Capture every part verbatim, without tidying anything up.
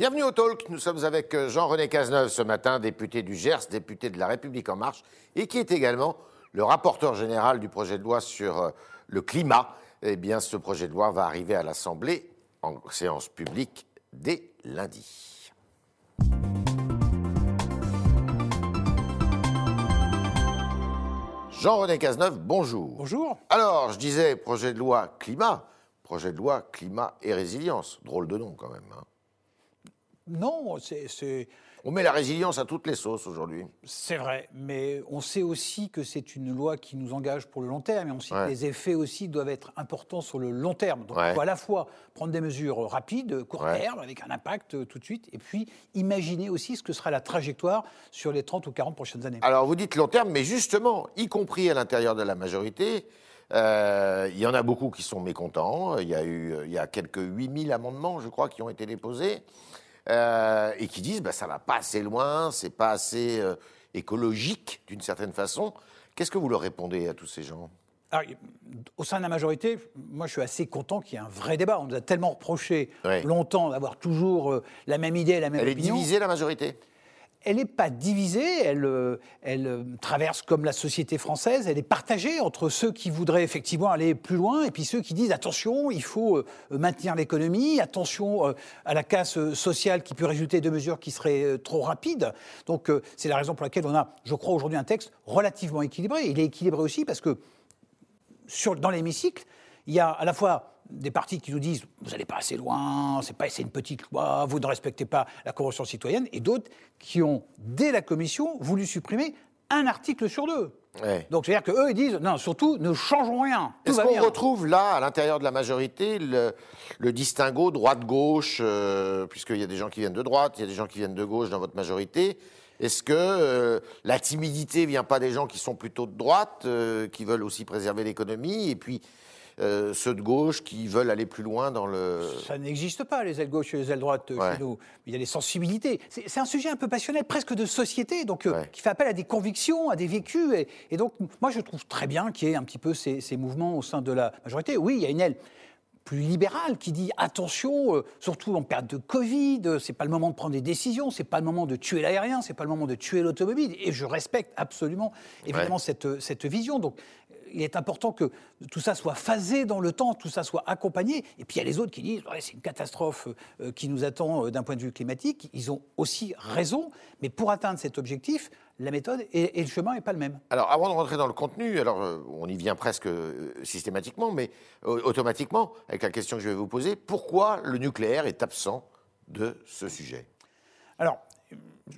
Bienvenue au Talk, nous sommes avec Jean-René Cazeneuve ce matin, député du Gers, député de La République en marche et qui est également le rapporteur général du projet de loi sur le climat. Eh bien, ce projet de loi va arriver à l'Assemblée en séance publique dès lundi. Jean-René Cazeneuve, bonjour. Bonjour. Alors, je disais projet de loi climat, projet de loi climat et résilience. Drôle de nom quand même, hein. Non, c'est... On met la résilience à toutes les sauces aujourd'hui. C'est vrai, mais on sait aussi que c'est une loi qui nous engage pour le long terme. Et on sait ouais. que les effets aussi doivent être importants sur le long terme. Donc ouais. il faut à la fois prendre des mesures rapides, court ouais. terme, avec un impact tout de suite, et puis imaginer aussi ce que sera la trajectoire sur les trente ou quarante prochaines années. Alors vous dites long terme, mais justement, y compris à l'intérieur de la majorité, euh, il y en a beaucoup qui sont mécontents. Il y a eu, il y a quelques huit mille amendements, je crois, qui ont été déposés. Euh, et qui disent bah, « ça ne va pas assez loin, c'est pas assez euh, écologique d'une certaine façon ». Qu'est-ce que vous leur répondez à tous ces gens ? Alors, au sein de la majorité, moi je suis assez content qu'il y ait un vrai débat. On nous a tellement reproché oui. longtemps d'avoir toujours euh, la même idée, la même Elle opinion. Elle est divisée, la majorité ? Elle n'est pas divisée, elle, elle traverse comme la société française, elle est partagée entre ceux qui voudraient effectivement aller plus loin et puis ceux qui disent attention, il faut maintenir l'économie, attention à la casse sociale qui peut résulter de mesures qui seraient trop rapides. Donc c'est la raison pour laquelle on a, je crois aujourd'hui, un texte relativement équilibré. Il est équilibré aussi parce que sur, dans l'hémicycle, il y a à la fois des partis qui nous disent « vous n'allez pas assez loin, c'est pas c'est une petite loi, vous ne respectez pas la Convention citoyenne », et d'autres qui ont, dès la Commission, voulu supprimer un article sur deux. Ouais. Donc c'est-à-dire qu'eux, ils disent « non, surtout, ne changeons rien, tout va bien ». Est-ce qu'on retrouve là, à l'intérieur de la majorité, le, le distinguo droite-gauche, euh, puisqu'il y a des gens qui viennent de droite, il y a des gens qui viennent de gauche dans votre majorité ? Est-ce que euh, la timidité ne vient pas des gens qui sont plutôt de droite, euh, qui veulent aussi préserver l'économie, et puis… Euh, ceux de gauche qui veulent aller plus loin dans le... Ça n'existe pas, les ailes gauche et les ailes droite ouais. chez nous. Il y a des sensibilités. C'est un sujet un peu passionnel, presque de société, donc, ouais. euh, qui fait appel à des convictions, à des vécus. Et, et donc, moi, je trouve très bien qu'il y ait un petit peu ces, ces mouvements au sein de la majorité. Oui, il y a une aile plus libérale qui dit attention, euh, surtout en période de Covid, euh, c'est pas le moment de prendre des décisions, c'est pas le moment de tuer l'aérien, c'est pas le moment de tuer l'automobile. Et je respecte absolument, évidemment, ouais. cette, cette vision. Donc, il est important que tout ça soit phasé dans le temps, tout ça soit accompagné. Et puis il y a les autres qui disent ouais, c'est une catastrophe euh, qui nous attend euh, d'un point de vue climatique. Ils ont aussi raison, mais pour atteindre cet objectif, la méthode et, et le chemin n'est pas le même. Alors avant de rentrer dans le contenu, alors euh, on y vient presque euh, systématiquement, mais euh, automatiquement, avec la question que je vais vous poser, pourquoi le nucléaire est absent de ce sujet ? Alors,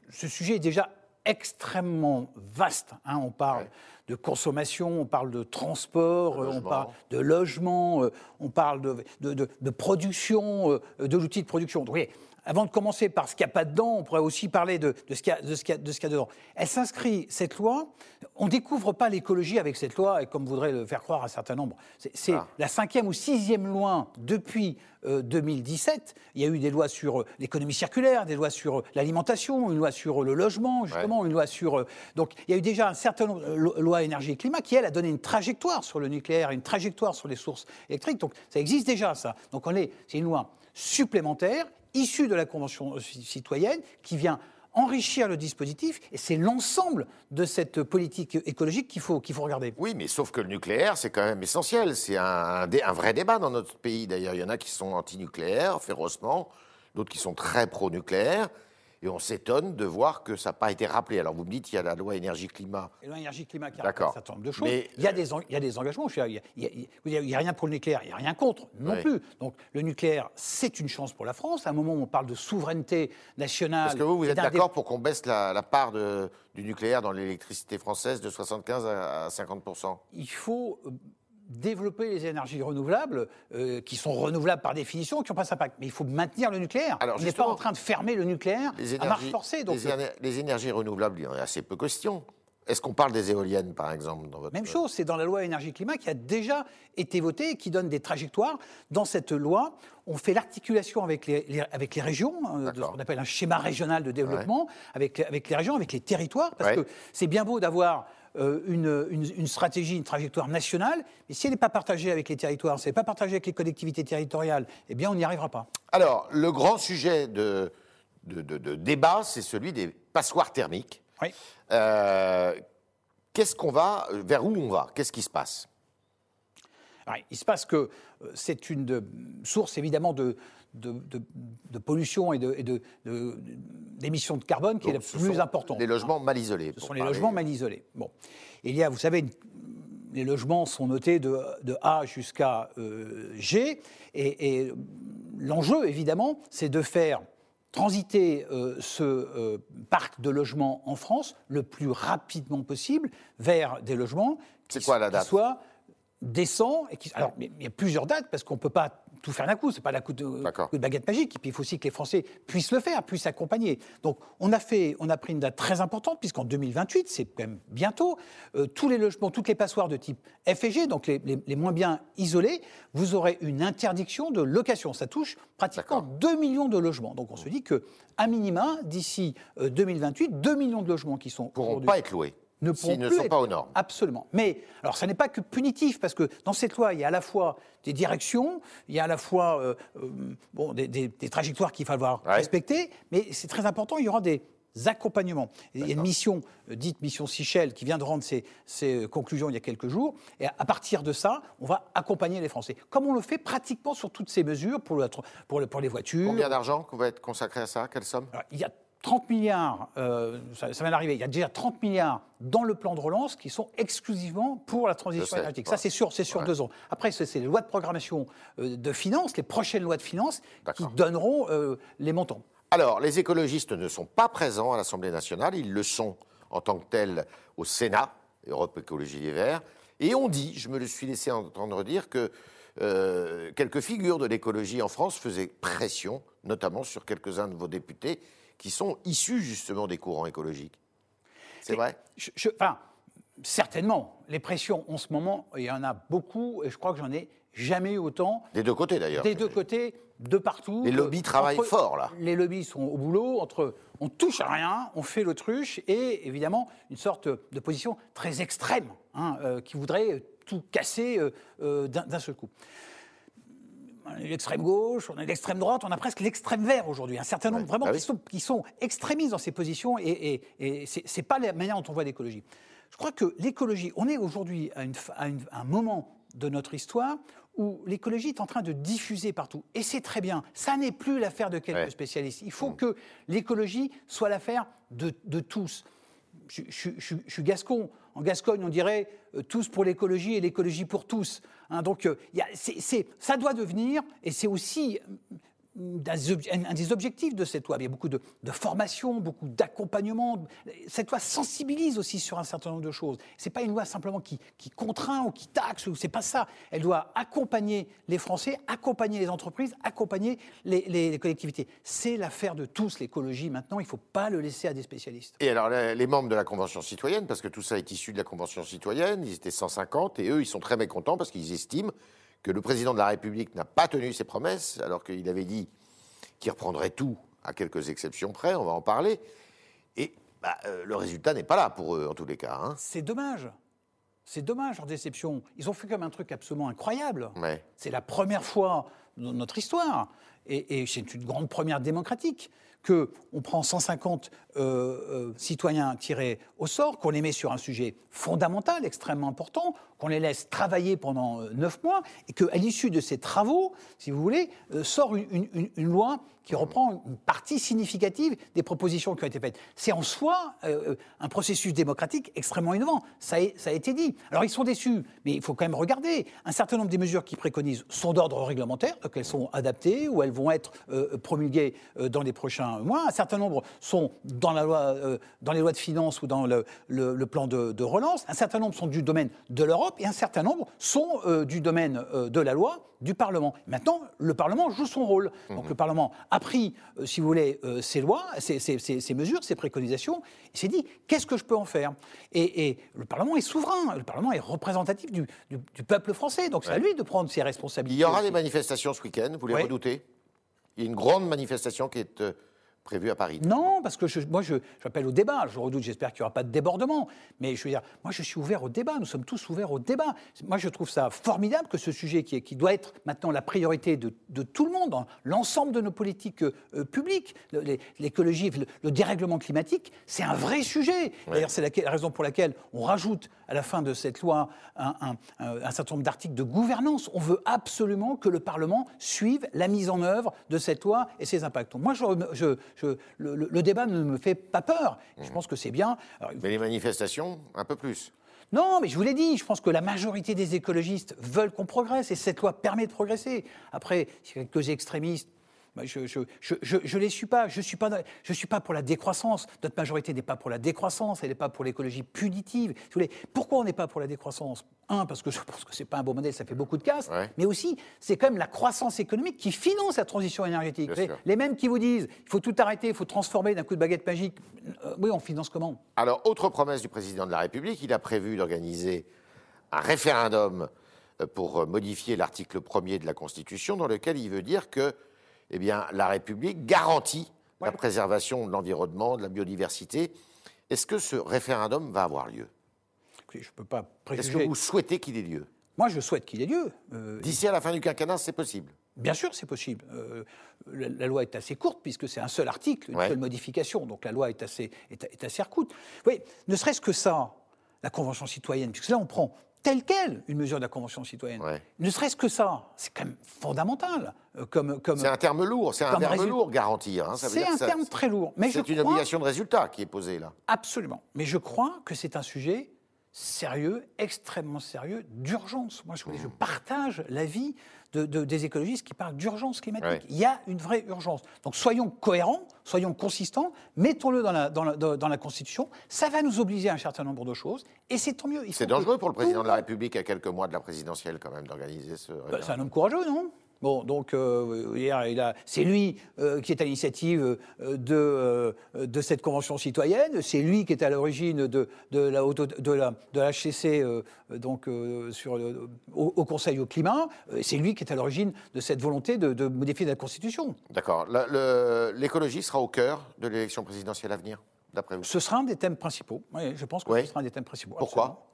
ce sujet est déjà extrêmement vaste. Hein, on parle ouais. de consommation, on parle de transport, on parle de logement, on parle de, de, de, de production, de l'outil de production. Donc, vous voyez, avant de commencer par ce qu'il n'y a pas dedans, on pourrait aussi parler de, de ce qu'il y, de ce qu'il y, de ce qu'il y a dedans. Elle s'inscrit, cette loi, on ne découvre pas l'écologie avec cette loi, et comme voudrait le faire croire un certain nombre. C'est, c'est ah. la cinquième ou sixième loi depuis euh, deux mille dix-sept. Il y a eu des lois sur l'économie circulaire, des lois sur l'alimentation, une loi sur le logement, justement, ouais. une loi sur... Euh, donc il y a eu déjà un certain nombre de lo- lois énergie et climat qui, elle, a donné une trajectoire sur le nucléaire, une trajectoire sur les sources électriques. Donc ça existe déjà, ça. Donc on est, c'est une loi supplémentaire, issu de la Convention citoyenne, qui vient enrichir le dispositif, et c'est l'ensemble de cette politique écologique qu'il faut, qu'il faut regarder. Oui, mais sauf que le nucléaire, c'est quand même essentiel. C'est un, un, dé, un vrai débat dans notre pays, d'ailleurs. Il y en a qui sont anti-nucléaires, férocement, d'autres qui sont très pro-nucléaires, et on s'étonne de voir que ça n'a pas été rappelé. Alors vous me dites, il y a la loi énergie-climat. La loi énergie-climat qui rappelle un certain nombre de choses. Mais il, y a des en, il y a des engagements. Il n'y a, a, a rien pour le nucléaire, il n'y a rien contre, non oui. plus. Donc le nucléaire, c'est une chance pour la France. À un moment où on parle de souveraineté nationale... Est-ce que vous, vous êtes d'accord des... pour qu'on baisse la, la part de, du nucléaire dans l'électricité française de soixante-quinze à cinquante pour cent ? Il faut... développer les énergies renouvelables, euh, qui sont renouvelables par définition, qui n'ont pas d'impact. Mais il faut maintenir le nucléaire. Alors, on n'est pas en train de fermer le nucléaire les énergies, à marche forcée. Donc, les, éner- les énergies renouvelables, il y en a assez peu question. Est-ce qu'on parle des éoliennes, par exemple, dans votre... Même chose, c'est dans la loi énergie-climat qui a déjà été votée et qui donne des trajectoires. Dans cette loi, on fait l'articulation avec les, les, avec les régions, euh, on appelle un schéma régional de développement, ouais. avec, avec les régions, avec les territoires, parce ouais. que c'est bien beau d'avoir... Euh, une, une, une stratégie, une trajectoire nationale, mais si elle n'est pas partagée avec les territoires, si elle n'est pas partagée avec les collectivités territoriales, eh bien on n'y arrivera pas. Alors, le grand sujet de, de, de, de débat, c'est celui des passoires thermiques. Oui. Euh, qu'est-ce qu'on va, vers où on va? Qu'est-ce qui se passe? Alors, il se passe que c'est une de, source évidemment de, de, de, de pollution et de, et de, de, d'émissions de carbone qui Donc, est la plus importante. Les logements mal isolés. Ce sont les logements mal isolés. Bon, il y a, vous savez, une, les logements sont notés de, de A jusqu'à euh, G, et, et l'enjeu évidemment, c'est de faire transiter euh, ce euh, parc de logements en France le plus rapidement possible vers des logements qui, c'est quoi, la date qui soient décents. Et qui, alors, il y a plusieurs dates parce qu'on ne peut pas tout faire d'un coup. Ce n'est pas la coup de, coup de baguette magique. Et puis, il faut aussi que les Français puissent le faire, puissent accompagner. Donc, on a, fait, on a pris une date très importante puisqu'en deux mille vingt-huit, c'est quand même bientôt, euh, tous les logements, toutes les passoires de type F et G, donc les, les, les moins bien isolés, vous aurez une interdiction de location. Ça touche pratiquement deux millions de logements. Donc, on se dit qu'à minima, d'ici euh, deux mille vingt-huit, deux millions de logements qui sont... ne pourront pas être loués. Ne S'ils ne sont être... pas aux normes. Absolument. Mais alors, ça n'est pas que punitif, parce que dans cette loi, il y a à la fois des directions, il y a à la fois euh, euh, bon, des, des, des trajectoires qu'il va falloir ouais. respecter, mais c'est très important, il y aura des accompagnements. D'accord. Il y a une mission, euh, dite mission Sichel, qui vient de rendre ses, ses conclusions il y a quelques jours, et à partir de ça, on va accompagner les Français, comme on le fait pratiquement sur toutes ces mesures, pour, le, pour, le, pour les voitures. Combien d'argent va être consacré à ça? Quelle somme? Alors, il y a trente milliards, euh, ça, ça vient d'arriver, il y a déjà trente milliards dans le plan de relance qui sont exclusivement pour la transition sais, énergétique. Ouais. Ça, c'est sûr, c'est sur ouais. deux ans. Après, c'est, c'est les lois de programmation euh, de finances, les prochaines lois de finances D'accord. qui donneront euh, les montants. Alors, les écologistes ne sont pas présents à l'Assemblée nationale, ils le sont en tant que tels au Sénat, Europe Écologie Les Verts, et on dit, je me le suis laissé entendre dire, que euh, quelques figures de l'écologie en France faisaient pression, notamment sur quelques-uns de vos députés, qui sont issus justement des courants écologiques. C'est et vrai je, je, enfin, certainement. Les pressions, en ce moment, il y en a beaucoup, et je crois que j'en ai jamais eu autant. Des deux côtés, d'ailleurs. Des deux côtés, de partout. Les lobbies euh, travaillent entre, fort, là. Les lobbies sont au boulot, entre on touche à rien, on fait l'autruche, et évidemment, une sorte de position très extrême, hein, euh, qui voudrait tout casser euh, euh, d'un, d'un seul coup. On a l'extrême gauche, on a l'extrême droite, on a presque l'extrême vert aujourd'hui. Un certain nombre ouais, vraiment bah oui. qui, sont, qui sont extrémistes dans ces positions et, et, et ce n'est pas la manière dont on voit l'écologie. Je crois que l'écologie, on est aujourd'hui à, une, à, une, à un moment de notre histoire où l'écologie est en train de diffuser partout. Et c'est très bien, ça n'est plus l'affaire de quelques ouais. spécialistes. Il faut mmh. que l'écologie soit l'affaire de, de tous. Je, je, je, je suis gascon. En Gascogne, on dirait euh, tous pour l'écologie et l'écologie pour tous. Hein, donc, euh, y a, c'est, c'est, ça doit devenir, et c'est aussi un, un des objectifs de cette loi. Il y a beaucoup de, de formation, beaucoup d'accompagnement. Cette loi sensibilise aussi sur un certain nombre de choses. Ce n'est pas une loi simplement qui, qui contraint ou qui taxe, ou, c'est pas ça. Elle doit accompagner les Français, accompagner les entreprises, accompagner les, les, les collectivités. C'est l'affaire de tous, l'écologie. Maintenant, il ne faut pas le laisser à des spécialistes. Et alors, les, les membres de la Convention citoyenne, parce que tout ça est issu de la Convention citoyenne, ils étaient cent cinquante, et eux, ils sont très mécontents parce qu'ils estiment que le président de la République n'a pas tenu ses promesses, alors qu'il avait dit qu'il reprendrait tout, à quelques exceptions près, on va en parler. Et bah, euh, le résultat n'est pas là pour eux, en tous les cas. Hein. C'est dommage. C'est dommage, leur déception. Ils ont fait comme un truc absolument incroyable. Ouais. C'est la première fois dans notre histoire, et, et c'est une grande première démocratique, qu'on prend cent cinquante euh, euh, citoyens tirés au sort, qu'on les met sur un sujet fondamental, extrêmement important, qu'on les laisse travailler pendant neuf mois, et qu'à l'issue de ces travaux, si vous voulez, euh, sort une, une, une loi qui reprend une partie significative des propositions qui ont été faites. C'est en soi euh, un processus démocratique extrêmement innovant, ça a, ça a été dit. Alors ils sont déçus, mais il faut quand même regarder. Un certain nombre des mesures qu'ils préconisent sont d'ordre réglementaire, donc elles sont adaptées, ou elles vont être euh, promulguées euh, dans les prochains mois. Un certain nombre sont dans, la loi, euh, dans les lois de finances ou dans le, le, le plan de, de relance. Un certain nombre sont du domaine de l'Europe et un certain nombre sont euh, du domaine euh, de la loi du Parlement. Maintenant, le Parlement joue son rôle. Donc mmh. le Parlement a pris, euh, si vous voulez, euh, ses lois, ses, ses, ses, ses mesures, ses préconisations. Il s'est dit, qu'est-ce que je peux en faire ? et, et le Parlement est souverain. Le Parlement est représentatif du, du, du peuple français. Donc c'est ouais. à lui de prendre ses responsabilités. Il y aura aussi des manifestations ce week-end, vous les oui. redoutez ? Il y a une grande manifestation qui est... Euh... prévu à Paris. Non, parce que je, moi, je, j'appelle au débat. Je redoute, j'espère qu'il n'y aura pas de débordement. Mais je veux dire, moi, je suis ouvert au débat. Nous sommes tous ouverts au débat. Moi, je trouve ça formidable que ce sujet qui, est, qui doit être maintenant la priorité de, de tout le monde, dans l'ensemble de nos politiques euh, publiques, le, l'écologie, le, le dérèglement climatique, c'est un vrai sujet. Ouais. D'ailleurs, c'est la, la raison pour laquelle on rajoute à la fin de cette loi un, un, un, un certain nombre d'articles de gouvernance. On veut absolument que le Parlement suive la mise en œuvre de cette loi et ses impacts. Donc, moi, je... je Je, le, le débat ne me fait pas peur. Je pense que c'est bien. Alors, mais les manifestations, un peu plus. Non, mais je vous l'ai dit, je pense que la majorité des écologistes veulent qu'on progresse et cette loi permet de progresser. Après, si quelques extrémistes, bah, je ne les suis pas. Je ne suis, suis pas pour la décroissance. Notre majorité n'est pas pour la décroissance, elle n'est pas pour l'écologie punitive. Si vous voulez, pourquoi on n'est pas pour la décroissance ? Un, parce que je pense que ce n'est pas un bon modèle, ça fait beaucoup de casse, ouais. Mais aussi, c'est quand même la croissance économique qui finance la transition énergétique. Les, les mêmes qui vous disent, il faut tout arrêter, il faut transformer d'un coup de baguette magique. Euh, oui, on finance comment ? Alors, autre promesse du président de la République, il a prévu d'organiser un référendum pour modifier l'article premier de la Constitution, dans lequel il veut dire que eh bien, la République garantit ouais. la préservation de l'environnement, de la biodiversité. Est-ce que ce référendum va avoir lieu ? Je peux pas préjuger. Est-ce que vous souhaitez qu'il ait lieu ? Moi, je souhaite qu'il ait lieu. Euh, D'ici à la fin du quinquennat, c'est possible ? Bien sûr, c'est possible. Euh, la, la loi est assez courte, puisque c'est un seul article, une ouais. seule modification. Donc la loi est assez, est, est assez courte. Oui, ne serait-ce que ça, la Convention citoyenne, puisque là, on prend telle quelle une mesure de la Convention citoyenne. Ouais. Ne serait-ce que ça, c'est quand même fondamental. Euh, comme, comme, c'est un terme lourd, c'est un terme résul... lourd, garantir. Hein, c'est un ça, terme très lourd. Mais c'est une crois... obligation de résultat qui est posée, là. Absolument. Mais je crois que c'est un sujet... sérieux, extrêmement sérieux, d'urgence. Moi, je, je partage l'avis de, de, des écologistes qui parlent d'urgence climatique. Ouais. Il y a une vraie urgence. Donc, soyons cohérents, soyons consistants, mettons-le dans la, dans la, dans la Constitution. Ça va nous obliger à un certain nombre de choses, et c'est tant mieux. C'est dangereux pour le président tout... de la République, à quelques mois de la présidentielle, quand même, d'organiser ce... Bah, c'est un homme courageux, non ? Bon, donc, euh, hier, il a, c'est lui euh, qui est à l'initiative euh, de, euh, de cette Convention citoyenne, c'est lui qui est à l'origine de, de la auto, de la, de l'H C C, euh, donc, euh, sur le, au, au Conseil au Climat, euh, c'est lui qui est à l'origine de cette volonté de, de modifier la Constitution. D'accord. La, le, l'écologie sera au cœur de l'élection présidentielle à venir, d'après vous ? Ce sera un des thèmes principaux. Oui, je pense que oui. ce sera un des thèmes principaux. Pourquoi ? Absolument.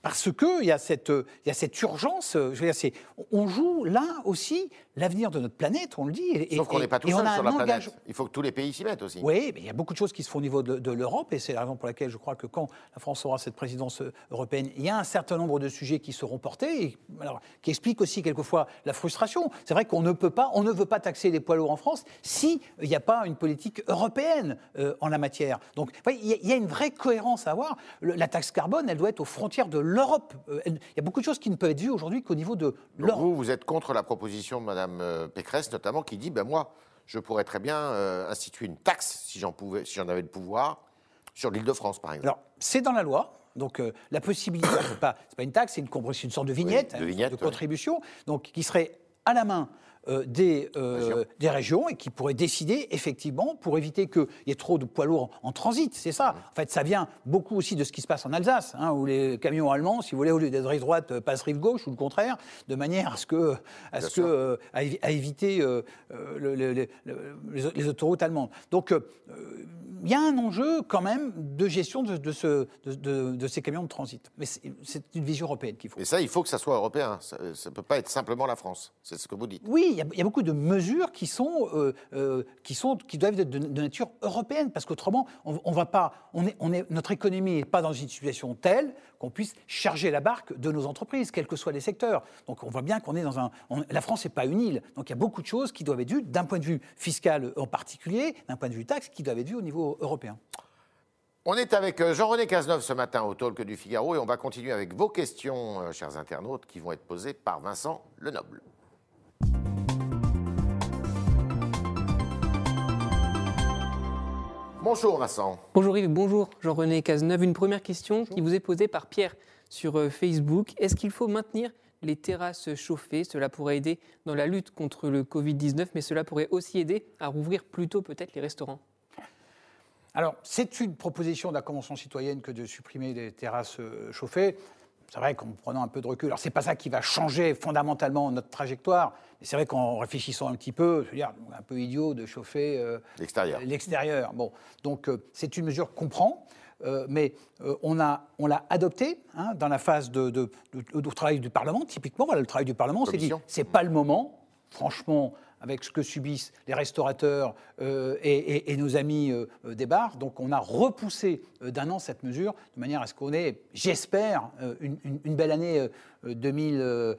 Parce qu'il y a cette, il y a cette urgence, je veux dire, c'est, on joue là aussi l'avenir de notre planète, on le dit. Et, Sauf et, qu'on n'est pas tout seul sur la engage... planète, il faut que tous les pays s'y mettent aussi. Oui, mais il y a beaucoup de choses qui se font au niveau de, de l'Europe, et c'est la raison pour laquelle je crois que quand la France aura cette présidence européenne, il y a un certain nombre de sujets qui seront portés, et, alors, qui expliquent aussi quelquefois la frustration. C'est vrai qu'on ne peut pas, on ne veut pas taxer les poids lourds en France s'il n'y a pas une politique européenne euh, en la matière. Donc il y, y a une vraie cohérence à avoir. Le, la taxe carbone, elle doit être aux frontières de l'Europe. Il y a beaucoup de choses qui ne peuvent être vues aujourd'hui qu'au niveau de l'Europe. Vous, vous êtes contre la proposition de Mme Pécresse, notamment, qui dit ben, « Moi, je pourrais très bien euh, instituer une taxe, si j'en, pouvais, si j'en avais le pouvoir, sur l'Île-de-France, par exemple. » Alors, c'est dans la loi. Donc, euh, la possibilité, ce n'est pas, pas une taxe, c'est une, c'est une sorte de vignette, oui, de, vignette hein, de contribution, ouais. donc, qui serait à la main euh, des, euh, Région. des régions et qui pourraient décider, effectivement, pour éviter qu'il y ait trop de poids lourds en transit. C'est ça. Mmh. En fait, ça vient beaucoup aussi de ce qui se passe en Alsace, hein, où les camions allemands, si vous voulez, au lieu d'être rive droite, passent rive gauche, ou le contraire, de manière à ce que, à ce que, euh, à, à éviter euh, le, le, le, le, les autoroutes allemandes. Donc, euh, il y a un enjeu, quand même, de gestion de, de, ce, de, de, de ces camions de transit. Mais c'est, c'est une vision européenne qu'il faut. Et ça, il faut que ça soit européen. Ça ne peut pas être simplement la France. C'est ce que vous dites. Oui, il y, y a beaucoup de mesures qui sont, euh, euh, qui sont, qui doivent être de, de nature européenne, parce qu'autrement, on, on va pas, on est, on est, notre économie n'est pas dans une situation telle qu'on puisse charger la barque de nos entreprises, quels que soient les secteurs. Donc, on voit bien qu'on est dans un, on, la France n'est pas une île. Donc, il y a beaucoup de choses qui doivent être dues, d'un point de vue fiscal en particulier, d'un point de vue taxe, qui doivent être dues au niveau européen. On est avec Jean-René Cazeneuve ce matin au Talk du Figaro, et on va continuer avec vos questions, chers internautes, qui vont être posées par Vincent Lenoble. Bonjour Vincent. Bonjour Yves, bonjour Jean-René Cazeneuve. Une première question bonjour. qui vous est posée par Pierre sur Facebook. Est-ce qu'il faut maintenir les terrasses chauffées ? Cela pourrait aider dans la lutte contre le Covid dix-neuf, mais cela pourrait aussi aider à rouvrir plus tôt peut-être les restaurants. Alors, c'est une proposition de la Convention citoyenne que de supprimer les terrasses chauffées. c'est vrai qu'en prenant un peu de recul, alors c'est pas ça qui va changer fondamentalement notre trajectoire, mais c'est vrai qu'en réfléchissant un petit peu, je veux dire, un peu idiot de chauffer euh, l'extérieur. l'extérieur. Bon, donc euh, c'est une mesure qu'on prend, euh, mais euh, on a on l'a adoptée hein, dans la phase de, de, de, de travail du Parlement. Typiquement, voilà, le travail du Parlement, on s'est dit, c'est pas le moment, franchement. Avec ce que subissent les restaurateurs euh, et, et, et nos amis euh, des bars. Donc on a repoussé euh, d'un an cette mesure, de manière à ce qu'on ait, j'espère, euh, une, une belle année euh, deux mille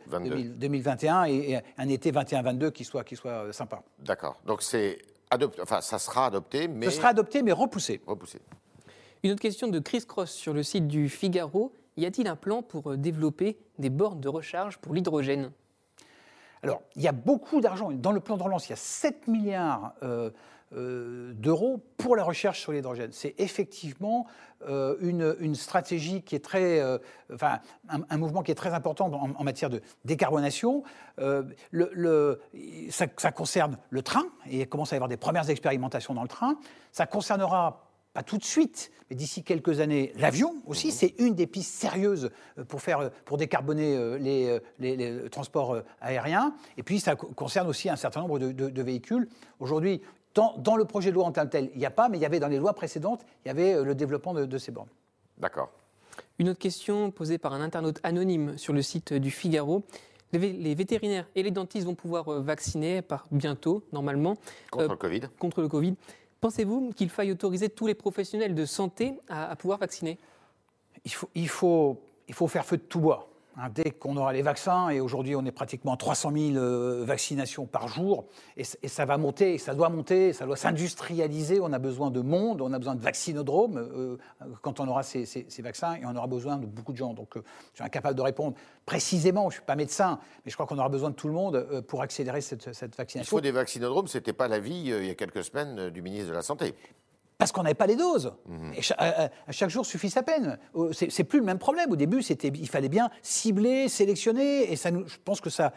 vingt et un et, et un été vingt et un vingt-deux qui soit, qui soit euh, sympa. D'accord. Donc c'est adopté, enfin, ça sera adopté, mais... Ce sera adopté, mais repoussé. Repoussé. Une autre question de Chris Cross sur le site du Figaro. Y a-t-il un plan pour développer des bornes de recharge pour l'hydrogène ? Alors, il y a beaucoup d'argent. Dans le plan de relance, il y a sept milliards euh, euh, d'euros pour la recherche sur l'hydrogène. C'est effectivement euh, une, une stratégie qui est très... Euh, enfin, un, un mouvement qui est très important en, en matière de décarbonation. Euh, le, le, ça, ça concerne le train, et il commence à y avoir des premières expérimentations dans le train. Ça concernera... pas tout de suite, mais d'ici quelques années, l'avion aussi, mmh. c'est une des pistes sérieuses pour, faire, pour décarboner les, les, les transports aériens. Et puis, ça concerne aussi un certain nombre de, de, de véhicules. Aujourd'hui, dans, dans le projet de loi en tant que tel, il n'y a pas, mais il y avait dans les lois précédentes, il y avait le développement de, de ces bornes. D'accord. Une autre question posée par un internaute anonyme sur le site du Figaro. Les, les vétérinaires et les dentistes vont pouvoir vacciner par bientôt, normalement. Contre euh, le Covid. Contre le Covid. Pensez-vous qu'il faille autoriser tous les professionnels de santé à, à pouvoir vacciner ? il faut, il, faut, il faut faire feu de tout bois. Hein, dès qu'on aura les vaccins, et aujourd'hui on est pratiquement à trois cent mille euh, vaccinations par jour, et, et ça va monter, et ça doit monter, ça doit s'industrialiser, on a besoin de monde, on a besoin de vaccinodromes euh, quand on aura ces, ces, ces vaccins, et on aura besoin de beaucoup de gens. Donc euh, je suis incapable de répondre précisément, je ne suis pas médecin, mais je crois qu'on aura besoin de tout le monde euh, pour accélérer cette, cette vaccination. Il faut des vaccinodromes, ce n'était pas l'avis euh, il y a quelques semaines euh, du ministre de la Santé. Parce qu'on n'avait pas les doses. Mmh. Et chaque, à, à chaque jour suffit sa peine. C'est, c'est plus le même problème. Au début, c'était, il fallait bien cibler, sélectionner. Et ça nous, je pense que ça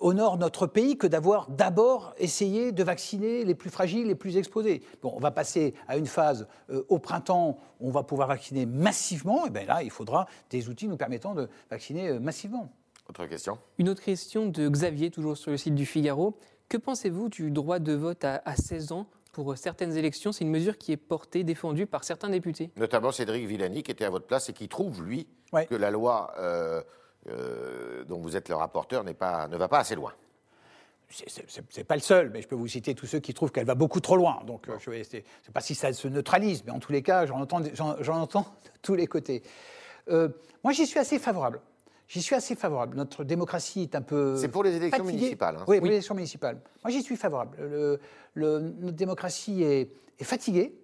honore notre pays que d'avoir d'abord essayé de vacciner les plus fragiles, les plus exposés. Bon, on va passer à une phase euh, au printemps où on va pouvoir vacciner massivement. Et bien là, il faudra des outils nous permettant de vacciner massivement. Autre question. Une autre question de Xavier, toujours sur le site du Figaro. Que pensez-vous du droit de vote à, à seize ans ? Pour certaines élections, c'est une mesure qui est portée, défendue par certains députés. Notamment Cédric Villai, qui était à votre place et qui trouve, lui, ouais. que la loi euh, euh, dont vous êtes le rapporteur n'est pas, ne va pas assez loin. Ce n'est pas le seul, mais je peux vous citer tous ceux qui trouvent qu'elle va beaucoup trop loin. Donc, euh, je ne sais pas si ça se neutralise, mais en tous les cas, j'en entends, j'en, j'en entends de tous les côtés. Euh, moi, j'y suis assez favorable. J'y suis assez favorable. Notre démocratie est un peu... C'est pour les élections fatiguée. municipales. Hein. Oui, pour oui. les élections municipales. Moi, j'y suis favorable. Le, le, notre démocratie est, est fatiguée.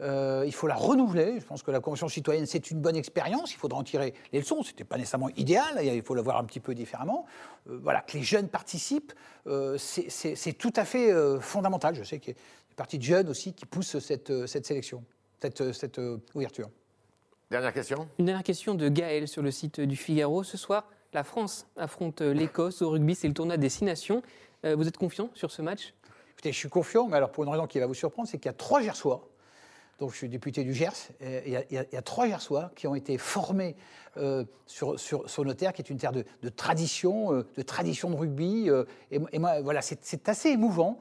Euh, il faut la renouveler. Je pense que la Convention citoyenne, c'est une bonne expérience. Il faudra en tirer les leçons. Ce n'était pas nécessairement idéal. Il faut la voir un petit peu différemment. Euh, voilà, que les jeunes participent, euh, c'est, c'est, c'est tout à fait euh, fondamental. Je sais qu'il y a des partis de jeunes aussi qui poussent cette, cette sélection, cette, cette euh, ouverture. Dernière question. Une dernière question de Gaël sur le site du Figaro. Ce soir, la France affronte l'Écosse. Au rugby, c'est le tournoi des six nations. Euh, vous êtes confiant sur ce match ? Écoutez, je suis confiant, mais alors pour une raison qui va vous surprendre, c'est qu'il y a trois Gersois. Donc je suis député du Gers. Et il, y a, il, y a, il y a trois Gersois qui ont été formés euh, sur, sur, sur notre terre, qui est une terre de, de tradition, euh, de tradition de rugby. Euh, et, et moi, voilà, c'est, c'est assez émouvant.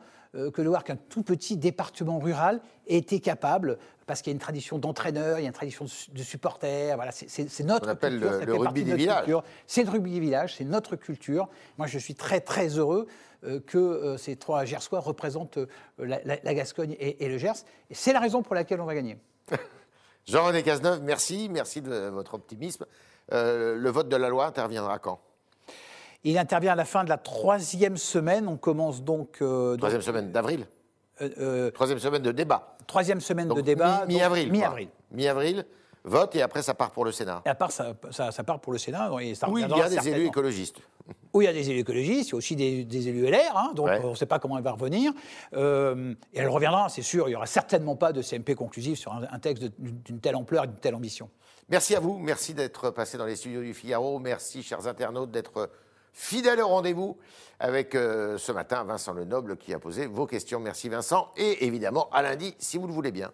Que de voir qu'un tout petit département rural ait été capable, parce qu'il y a une tradition d'entraîneur, il y a une tradition de supporters, voilà, c'est, c'est, c'est notre culture. On appelle culture, le, le rugby des villages. Culture. C'est le rugby des villages, c'est notre culture. Moi, je suis très, très heureux euh, que euh, ces trois Gersois représentent euh, la, la, la Gascogne et, et le Gers. Et c'est la raison pour laquelle on va gagner. Jean-René Cazeneuve, merci, merci de votre optimisme. Euh, le vote de la loi interviendra quand ? Il intervient à la fin de la troisième semaine. On commence donc... Euh, troisième donc, semaine d'avril euh, euh, Troisième semaine de débat Troisième semaine donc, de débat. Mi- mi-avril. Donc, mi-avril. Mi-avril, vote, et après ça part pour le Sénat. Et à part, ça, ça, ça part pour le Sénat. Et ça oui, il y a des élus écologistes. Oui, il y a des élus écologistes, il y a aussi des, des élus L R, hein, donc ouais. on ne sait pas comment elle va revenir. Euh, et elle reviendra, c'est sûr, il n'y aura certainement pas de C M P conclusive sur un, un texte de, d'une telle ampleur et d'une telle ambition. Merci à vous, merci d'être passé dans les studios du Figaro, merci chers internautes d'être... fidèle au rendez-vous avec euh, ce matin Vincent Lenoble qui a posé vos questions. Merci Vincent et évidemment à lundi si vous le voulez bien.